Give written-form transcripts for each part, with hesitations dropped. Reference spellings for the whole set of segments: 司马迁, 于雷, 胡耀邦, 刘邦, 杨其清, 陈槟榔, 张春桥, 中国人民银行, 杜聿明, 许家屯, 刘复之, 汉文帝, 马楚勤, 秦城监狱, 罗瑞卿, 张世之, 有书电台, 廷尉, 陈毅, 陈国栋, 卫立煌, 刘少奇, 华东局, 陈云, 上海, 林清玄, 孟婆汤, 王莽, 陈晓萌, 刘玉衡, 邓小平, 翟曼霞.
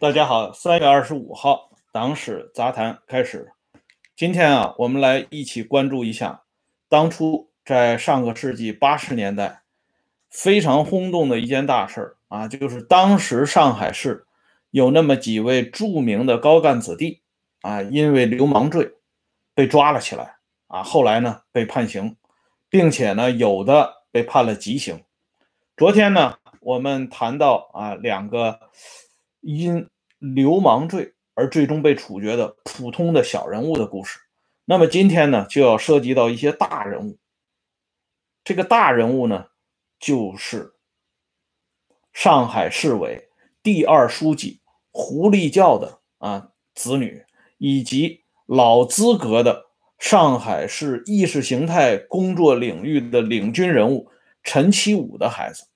大家好， 3月25号党史杂谈开始。今天啊，我们来一起关注一下当初在上个世纪80年代非常轰动的一件大事啊，就是当时上海市有那么几位著名的高干子弟啊，因为流氓罪被抓了起来啊，后来呢被判刑，并且呢有的被判了极刑。昨天呢，我们谈到啊两个因流氓罪而最终被处决的普通的小人物的故事。那么今天呢，就要涉及到一些大人物。这个大人物呢，就是上海市委第二书记胡力教的子女，以及老资格的上海市意识形态工作领域的领军人物陈其武的孩子。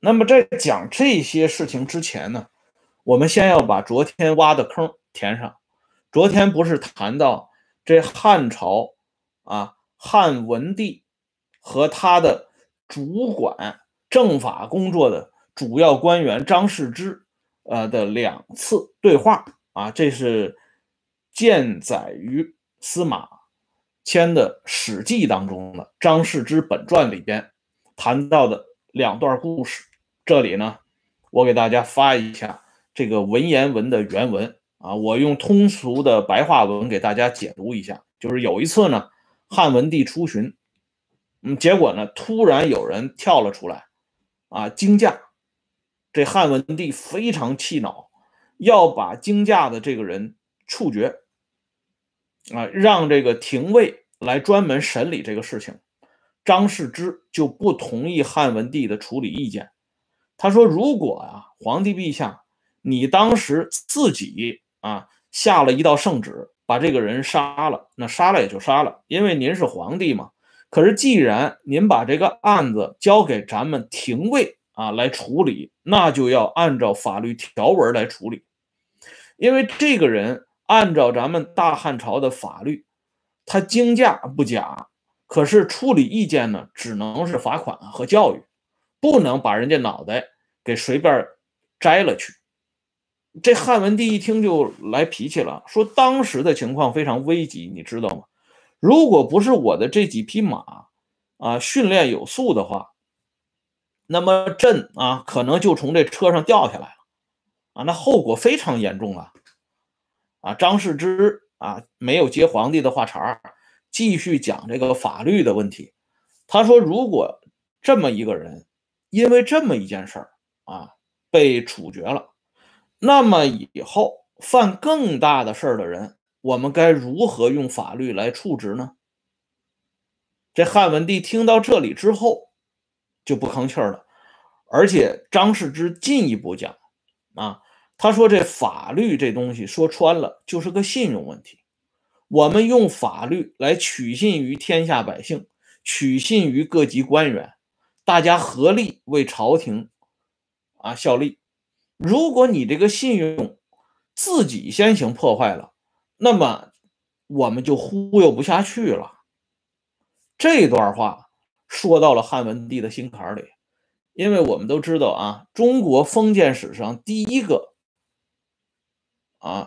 那么在讲这些事情之前呢，我们先要把昨天挖的坑填上。昨天不是谈到这汉朝啊，汉文帝和他的主管政法工作的主要官员张世之的两次对话啊，这是见载于司马迁的《史记》当中的《张世之本传》里边谈到的两段故事。这里呢，我给大家发一下这个文言文的原文啊，我用通俗的白话文给大家解读一下。就是有一次呢，汉文帝出巡，结果呢，突然有人跳了出来啊，惊驾。这汉文帝非常气恼，要把惊驾的这个人处决啊，让这个廷尉来专门审理这个事情。张世之就不同意汉文帝的处理意见，他说：“如果啊，皇帝陛下，你当时自己啊下了一道圣旨，把这个人杀了，那杀了也就杀了，因为您是皇帝嘛。可是既然您把这个案子交给咱们廷尉啊来处理，那就要按照法律条文来处理。因为这个人按照咱们大汉朝的法律，他惊驾不假，可是处理意见呢，只能是罚款和教育，不能把人家脑袋给随便摘了去。”这汉文帝一听就来脾气了，说当时的情况非常危急，你知道吗？如果不是我的这几匹马啊训练有素的话，那么朕啊可能就从这车上掉下来了啊，那后果非常严重了啊。张世之啊没有接皇帝的话茬，继续讲这个法律的问题。他说，如果这么一个人因为这么一件事儿啊被处决了，那么以后犯更大的事儿的人，我们该如何用法律来处置呢？这汉文帝听到这里之后就不吭气了，而且张世之进一步讲啊，他说这法律这东西说穿了就是个信用问题，我们用法律来取信于天下百姓，取信于各级官员，大家合力为朝廷啊效力。如果你这个信用自己先行破坏了，那么我们就忽悠不下去了。这段话说到了汉文帝的心坎里，因为我们都知道啊，中国封建史上第一个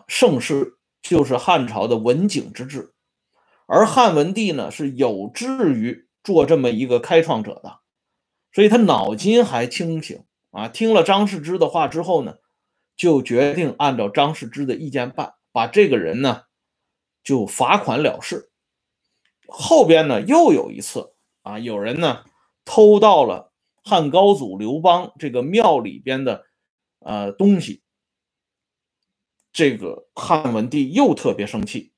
盛世就是汉朝的文景之治，而汉文帝呢是有志于做这么一个开创者的，所以他脑筋还清醒啊，听了张世之的话之后呢，就决定按照张世之的意见办，把这个人呢就罚款了事。后边呢又有一次啊，有人呢偷到了汉高祖刘邦这个庙里边的东西，这个汉文帝又特别生气，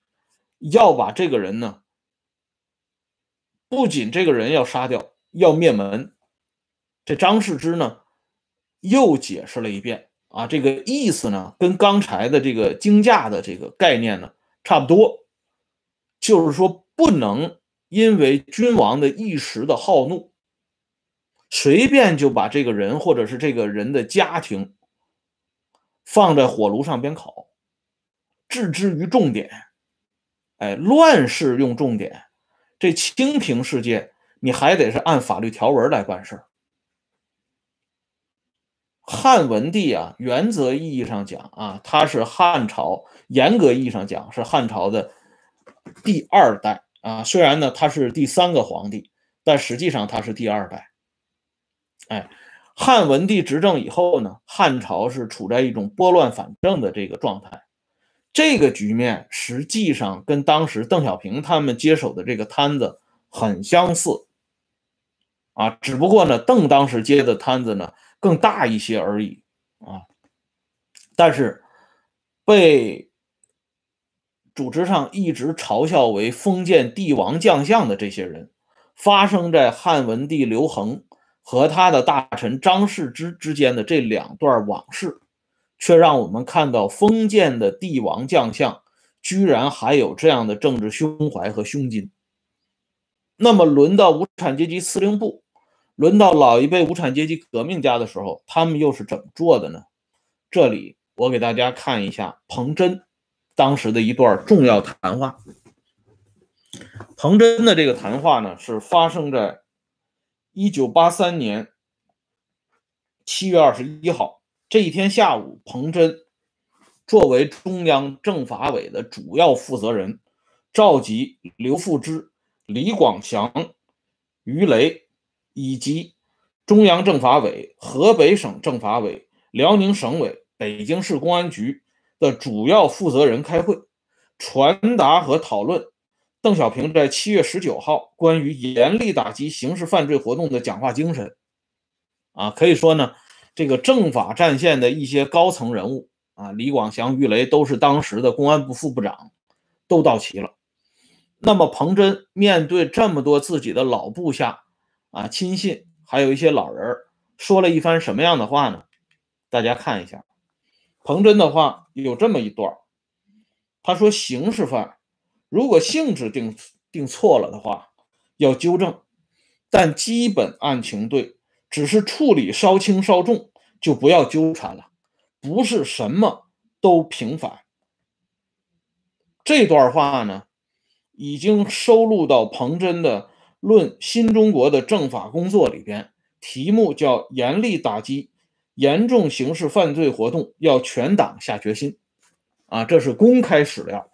要把这个人呢，不仅这个人要杀掉，要灭门。这张世之呢又解释了一遍啊，这个意思呢跟刚才的这个惊驾的这个概念呢差不多，就是说不能因为君王的一时的好怒，随便就把这个人或者是这个人的家庭放在火炉上边烤，置之于重典。哎，乱世用重典，这清平世界你还得是按法律条文来办事。汉文帝啊，原则意义上讲啊，他是汉朝，严格意义上讲是汉朝的第二代啊。虽然呢他是第三个皇帝，但实际上他是第二代。哎，汉文帝执政以后呢，汉朝是处在一种拨乱反正的这个状态。这个局面实际上跟当时邓小平他们接手的这个摊子很相似啊，只不过呢，邓当时接的摊子呢更大一些而已啊。但是被组织上一直嘲笑为封建帝王将相的这些人，发生在汉文帝刘恒和他的大臣张世之之间的这两段往事，却让我们看到封建的帝王将相居然还有这样的政治胸怀和胸襟。那么轮到无产阶级司令部，轮到老一辈无产阶级革命家的时候，他们又是怎么做的呢？这里我给大家看一下彭真当时的一段重要谈话。彭真的这个谈话呢，是发生在1983年7月21号。这一天下午，彭真作为中央政法委的主要负责人，召集刘复之、李广祥、于雷以及中央政法委、河北省政法委、辽宁省委、北京市公安局的主要负责人开会，传达和讨论邓小平在7月19号关于严厉打击刑事犯罪活动的讲话精神。啊，可以说呢，这个政法战线的一些高层人物啊，李广祥、于雷都是当时的公安部副部长，都到齐了。那么彭真面对这么多自己的老部下啊、亲信，还有一些老人，说了一番什么样的话呢？大家看一下，彭真的话有这么一段，他说：“刑事犯如果性质定错了的话，要纠正，但基本案情对。”只是处理稍轻稍重，就不要纠缠了，不是什么都平反。这段话呢，已经收录到彭真的论新中国的政法工作里边，题目叫严厉打击严重刑事犯罪活动，要全党下决心。啊，这是公开史料，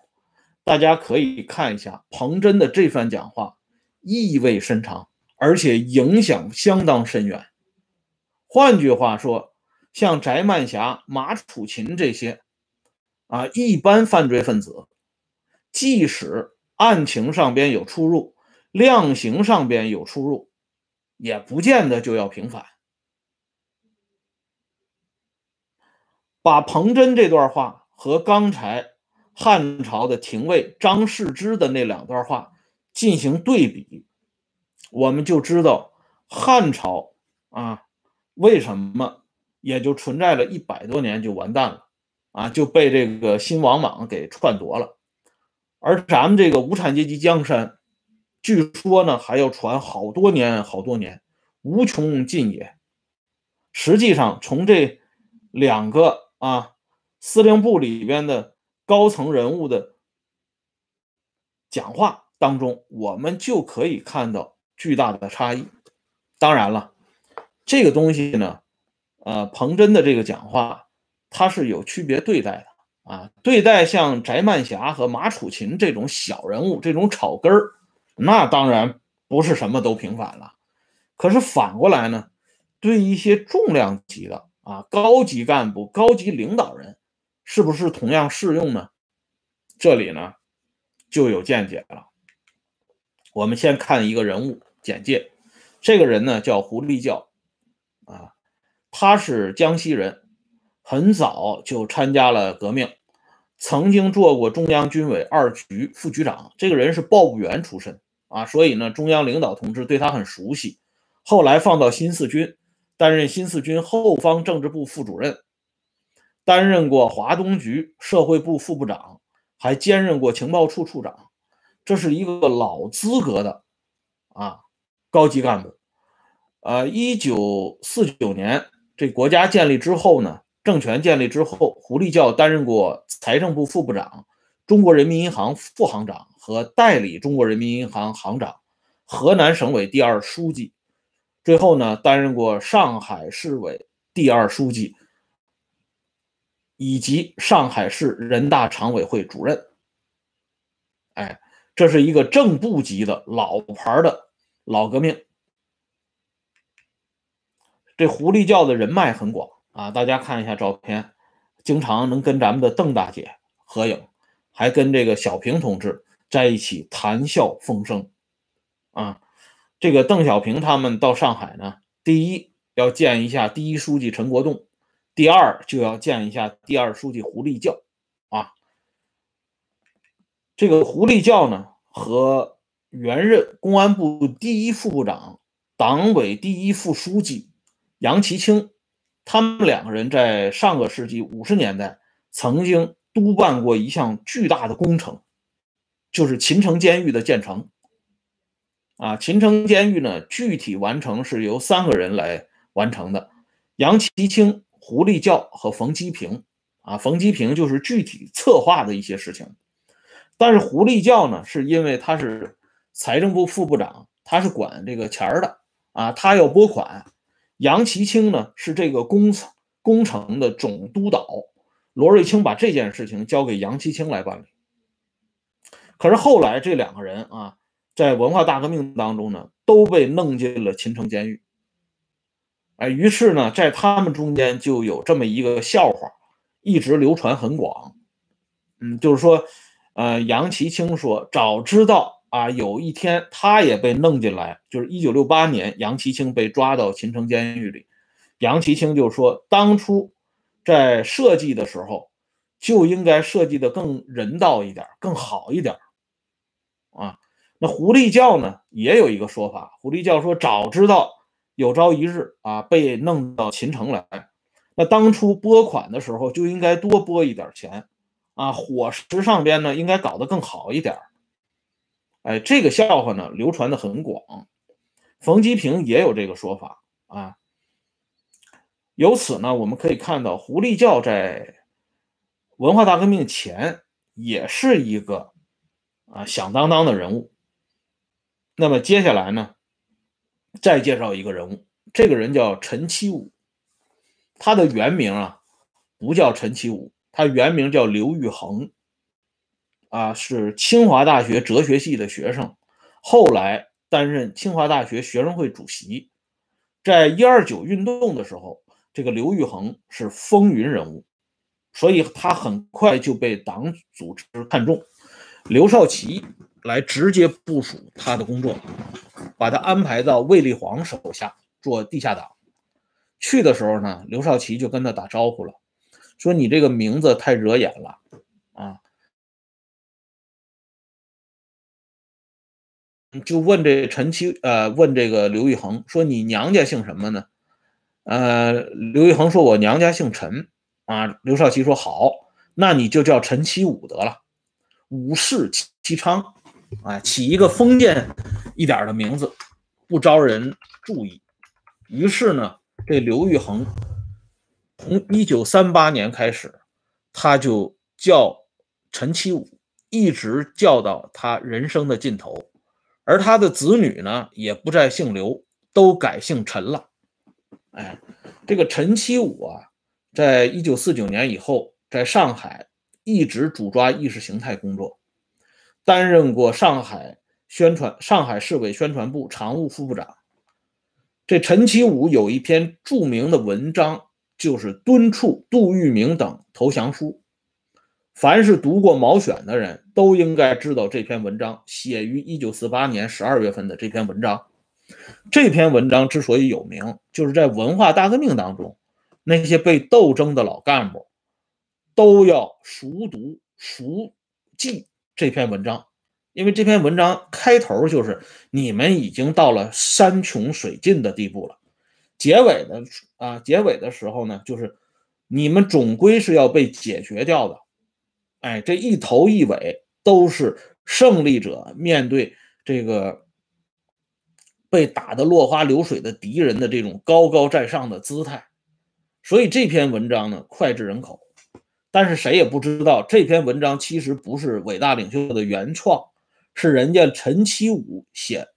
大家可以看一下彭真的这番讲话，意味深长，而且影响相当深远。换句话说，像翟曼霞、马楚勤这些啊一般犯罪分子，即使案情上边有出入，量刑上边有出入，也不见得就要平反。把彭真这段话和刚才汉朝的廷尉张世之的那两段话进行对比，我们就知道汉朝啊为什么也就存在了100多年就完蛋了啊，就被这个新王莽给篡夺了。而咱们这个无产阶级江山，据说呢还要传好多年好多年，无穷尽也。实际上从这两个啊司令部里边的高层人物的讲话当中，我们就可以看到巨大的差异。当然了，这个东西呢，彭真的这个讲话，它是有区别对待的啊。对待像翟曼霞和马楚勤这种小人物，这种草根儿，那当然不是什么都平反了。可是反过来呢，对一些重量级的啊高级干部、高级领导人，是不是同样适用呢？这里呢就有见解了。我们先看一个人物简介，这个人呢叫胡立教啊，他是江西人，很早就参加了革命，曾经做过中央军委2局副局长。这个人是报务员出身啊，所以呢中央领导同志对他很熟悉。后来放到新四军，担任新四军后方政治部副主任，担任过华东局社会部副部长，还兼任过情报处处长。这是一个老资格的啊高级干部。1949年这国家建立之后呢，政权建立之后，胡立教担任过财政部副部长、中国人民银行副行长和代理中国人民银行行长、河南省委第2书记，最后呢担任过上海市委第二书记以及上海市人大常委会主任。哎，这是一个正部级的老牌的老革命。这狐狸教的人脉很广啊，大家看一下照片，经常能跟咱们的邓大姐合影，还跟这个小平同志在一起谈笑风生啊。这个邓小平他们到上海呢，第一要见一下第一书记陈国栋，第二就要见一下第二书记狐狸教啊。这个狐狸教呢，和原任公安部第一副部长、党委第一副书记杨其清，他们两个人在上个世纪50年代曾经督办过一项巨大的工程，就是秦城监狱的建成。啊，秦城监狱呢，具体完成是由3个人来完成的，杨其清、狐狸教和冯基平。啊，冯基平就是具体策划的一些事情，但是狐狸教呢，是因为他是财政部副部长，他是管这个钱的啊，他要拨款。杨其清呢，是这个工程的总督导，罗瑞卿把这件事情交给杨其清来办理。可是后来这两个人啊，在文化大革命当中呢，都被弄进了秦城监狱。哎，于是呢，在他们中间就有这么一个笑话，一直流传很广。就是说，杨其清说，早知道啊，有一天他也被弄进来，就是1968年，杨其清被抓到秦城监狱里。杨其清就说，当初在设计的时候，就应该设计的更人道一点，更好一点。啊。那狐狸教呢也有一个说法，狐狸教说，早知道有朝一日啊被弄到秦城来，那当初拨款的时候就应该多拨一点钱啊，伙食上边呢应该搞得更好一点。哎，这个笑话呢流传的很广，冯基平也有这个说法啊。由此呢，我们可以看到狐狸教在文化大革命前也是一个响当当的人物。那么接下来呢，再介绍一个人物，这个人叫陈七武，他的原名啊不叫陈七武，他原名叫刘玉衡，啊，是清华大学哲学系的学生，后来担任清华大学学生会主席。在129运动的时候，这个刘玉衡是风云人物，所以他很快就被党组织看中，刘少奇来直接部署他的工作，把他安排到卫立煌手下做地下党。去的时候呢，刘少奇就跟他打招呼了，说你这个名字太惹眼了啊！就问这问这个刘玉衡说，你娘家姓什么呢？刘玉衡说，我娘家姓陈啊。刘少奇说，好，那你就叫陈七武得了，武士七昌。啊，起一个封建一点的名字，不招人注意。于是呢，这刘玉衡从1938年开始，他就叫陈七武，一直叫到他人生的尽头。而他的子女呢，也不再姓刘，都改姓陈了。哎，这个陈七武啊，在1949年以后，在上海一直主抓意识形态工作。担任过上海市委宣传部常务副部长。这陈其武有一篇著名的文章，就是敦促杜聿明等投降书。凡是读过毛选的人都应该知道这篇文章，写于1948年12月份的这篇文章。这篇文章之所以有名，就是在文化大革命当中，那些被斗争的老干部都要熟读熟记这篇文章，因为这篇文章开头就是你们已经到了山穷水尽的地步了，结尾的时候呢，就是你们总归是要被解决掉的。哎，这一头一尾都是胜利者面对这个被打得落花流水的敌人的这种高高在上的姿态，所以这篇文章呢脍炙人口。但是谁也不知道，这篇文章其实不是伟大领袖的原创，是人家陈其武写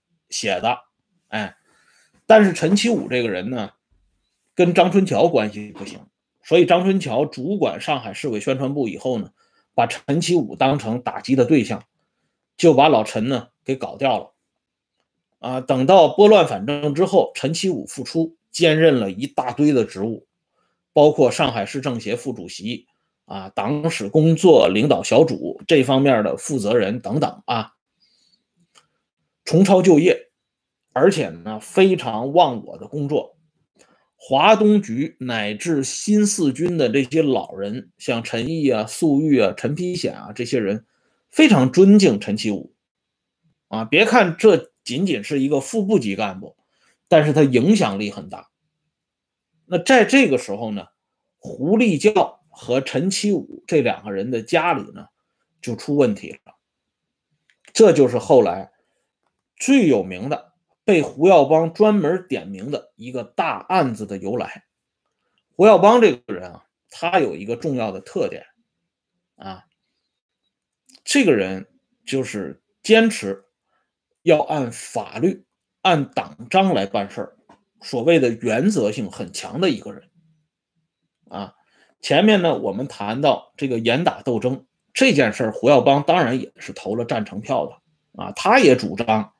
的。哎，但是陈其武这个人呢，跟张春桥关系不行，所以张春桥主管上海市委宣传部以后呢，把陈其武当成打击的对象，就把老陈呢给搞掉了。啊，等到拨乱反正之后，陈其武复出，兼任了一大堆的职务，包括上海市政协副主席啊、党史工作领导小组这方面的负责人等等啊，重操旧业，而且呢非常忘我的工作。华东局乃至新四军的这些老人，像陈毅啊、粟裕啊、陈丕显啊这些人，非常尊敬陈其武啊。别看这仅仅是一个副部级干部，但是他影响力很大。那在这个时候呢，胡立教和陈其武这两个人的家里呢就出问题了。这就是后来最有名的被胡耀邦专门点名的一个大案子的由来。胡耀邦这个人啊，他有一个重要的特点啊，这个人就是坚持要按法律、按党章来办事儿，所谓的原则性很强的一个人啊。前面呢我们谈到这个严打斗争这件事儿，胡耀邦当然也是投了赞成票的啊，他也主张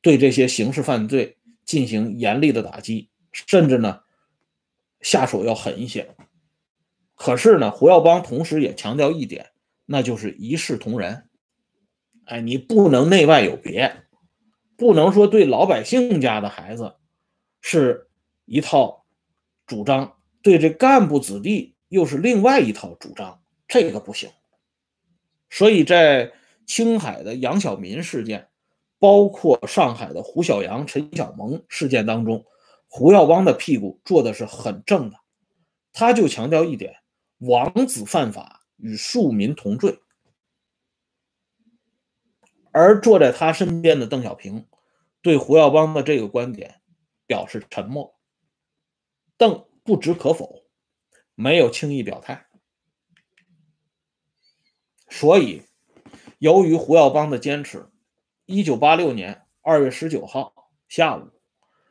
对这些刑事犯罪进行严厉的打击，甚至呢下手要狠一些。可是呢，胡耀邦同时也强调一点，那就是一视同仁。哎，你不能内外有别，不能说对老百姓家的孩子是一套主张，对这干部子弟又是另外一套主张，这个不行。所以在青海的杨晓民事件，包括上海的胡晓阳、陈晓萌事件当中，胡耀邦的屁股坐的是很正的。他就强调一点，王子犯法与庶民同罪。而坐在他身边的邓小平对胡耀邦的这个观点表示沉默，邓不置可否，没有轻易表态。所以由于胡耀邦的坚持，1986年2月19号下午，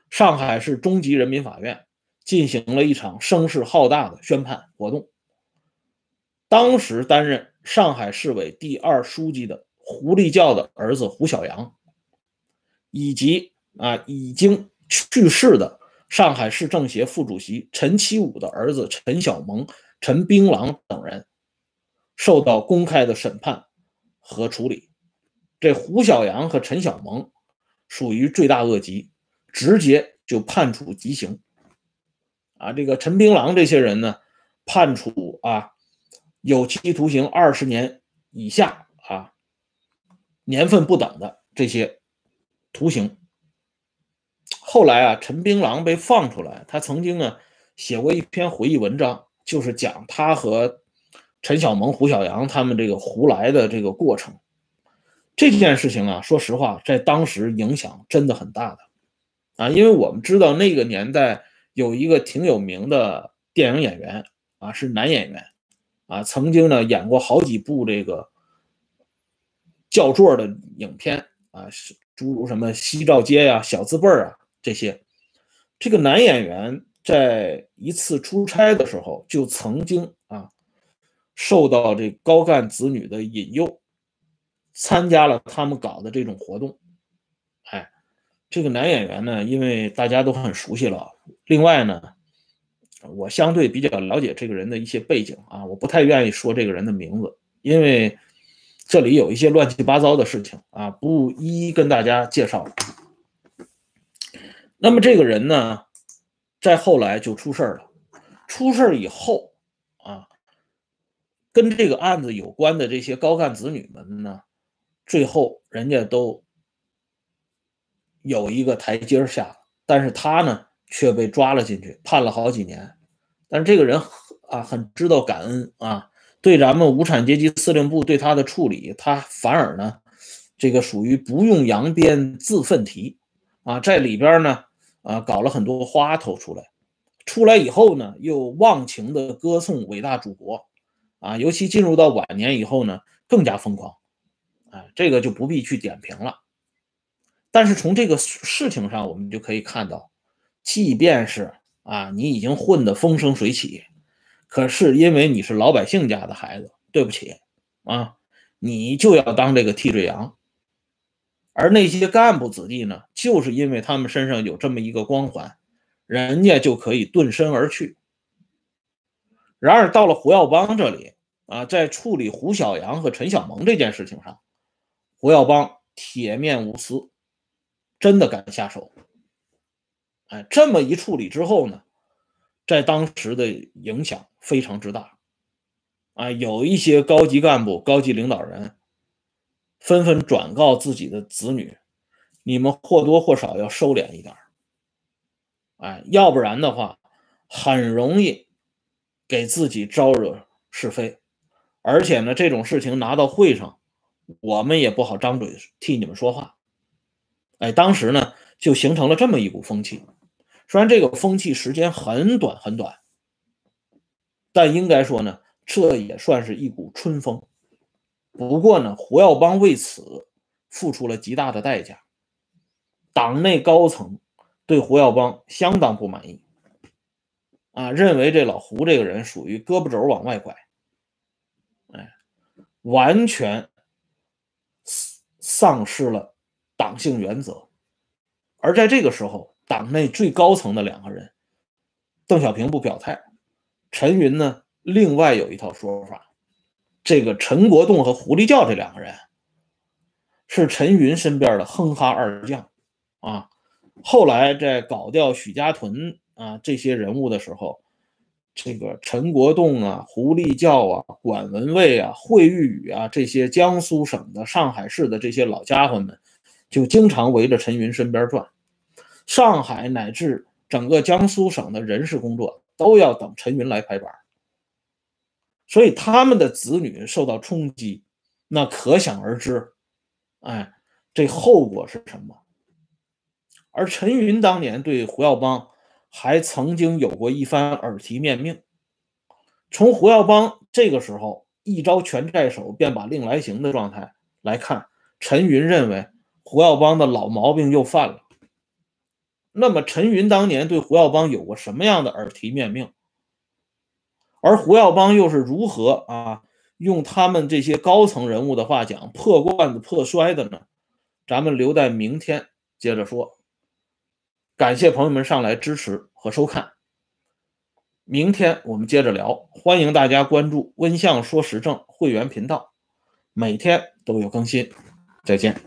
上海市中级人民法院进行了一场声势浩大的宣判活动。当时担任上海市委第二书记的胡立教的儿子胡晓阳，以及已经去世的上海市政协副主席陈其武的儿子陈晓萌、陈槟榔等人受到公开的审判和处理。这胡晓阳和陈晓萌属于罪大恶极，直接就判处极刑。啊，这个陈槟榔这些人呢，判处有期徒刑20年以下啊，年份不等的这些徒刑。后来啊，陈槟榔被放出来，他曾经呢写过一篇回忆文章，就是讲他和陈晓萌、胡晓阳他们这个胡来的这个过程。这件事情啊，说实话在当时影响真的很大的啊，因为我们知道那个年代有一个挺有名的电影演员啊，是男演员啊，曾经呢演过好几部这个较座的影片啊，诸如什么西照街呀、小字辈儿啊这些。这个男演员在一次出差的时候就曾经受到这高干子女的引诱，参加了他们搞的这种活动。哎，这个男演员呢，因为大家都很熟悉了，另外呢我相对比较了解这个人的一些背景啊，我不太愿意说这个人的名字，因为这里有一些乱七八糟的事情啊，不一一跟大家介绍了。那么这个人呢，在后来就出事了。出事以后啊，跟这个案子有关的这些高干子女们呢，最后人家都有一个台阶下，但是他呢却被抓了进去，判了好几年。但是这个人很知道感恩啊。对咱们无产阶级司令部对他的处理，他反而呢这个属于不用扬鞭自奋蹄啊，在里边呢搞了很多花头出来。出来以后呢又忘情的歌颂伟大祖国啊，尤其进入到晚年以后呢更加疯狂啊，这个就不必去点评了。但是从这个事情上我们就可以看到，即便是啊，你已经混得风生水起，可是因为你是老百姓家的孩子，对不起啊，你就要当这个替罪羊。而那些干部子弟呢，就是因为他们身上有这么一个光环，人家就可以遁身而去。然而到了胡耀邦这里啊，在处理胡小阳和陈小萌这件事情上，胡耀邦铁面无私，真的敢下手。哎，这么一处理之后呢，在当时的影响非常之大。啊，有一些高级干部、高级领导人纷纷转告自己的子女，你们或多或少要收敛一点，哎，要不然的话很容易给自己招惹是非，而且呢这种事情拿到会上我们也不好张嘴替你们说话。哎，当时呢就形成了这么一股风气，虽然这个风气时间很短很短，但应该说呢这也算是一股春风。不过呢，胡耀邦为此付出了极大的代价，党内高层对胡耀邦相当不满意，啊，认为这老胡这个人属于胳膊肘往外拐，哎，完全丧失了党性原则。而在这个时候，党内最高层的两个人，邓小平不表态，陈云呢，另外有一套说法。这个陈国栋和胡立教这两个人是陈云身边的哼哈二将啊。后来在搞掉许家屯啊这些人物的时候，这个陈国栋啊、胡立教啊、管文蔚啊、惠玉宇啊这些江苏省的、上海市的这些老家伙们，就经常围着陈云身边转。上海乃至整个江苏省的人事工作都要等陈云来拍板。所以他们的子女受到冲击，那可想而知，哎，这后果是什么？而陈云当年对胡耀邦还曾经有过一番耳提面命，从胡耀邦这个时候一招全在手便把令来行的状态来看，陈云认为胡耀邦的老毛病又犯了。那么陈云当年对胡耀邦有过什么样的耳提面命？而胡耀邦又是如何啊，用他们这些高层人物的话讲，破罐子破摔的呢？咱们留在明天接着说。感谢朋友们上来支持和收看，明天我们接着聊。欢迎大家关注温相说时政会员频道，每天都有更新。再见。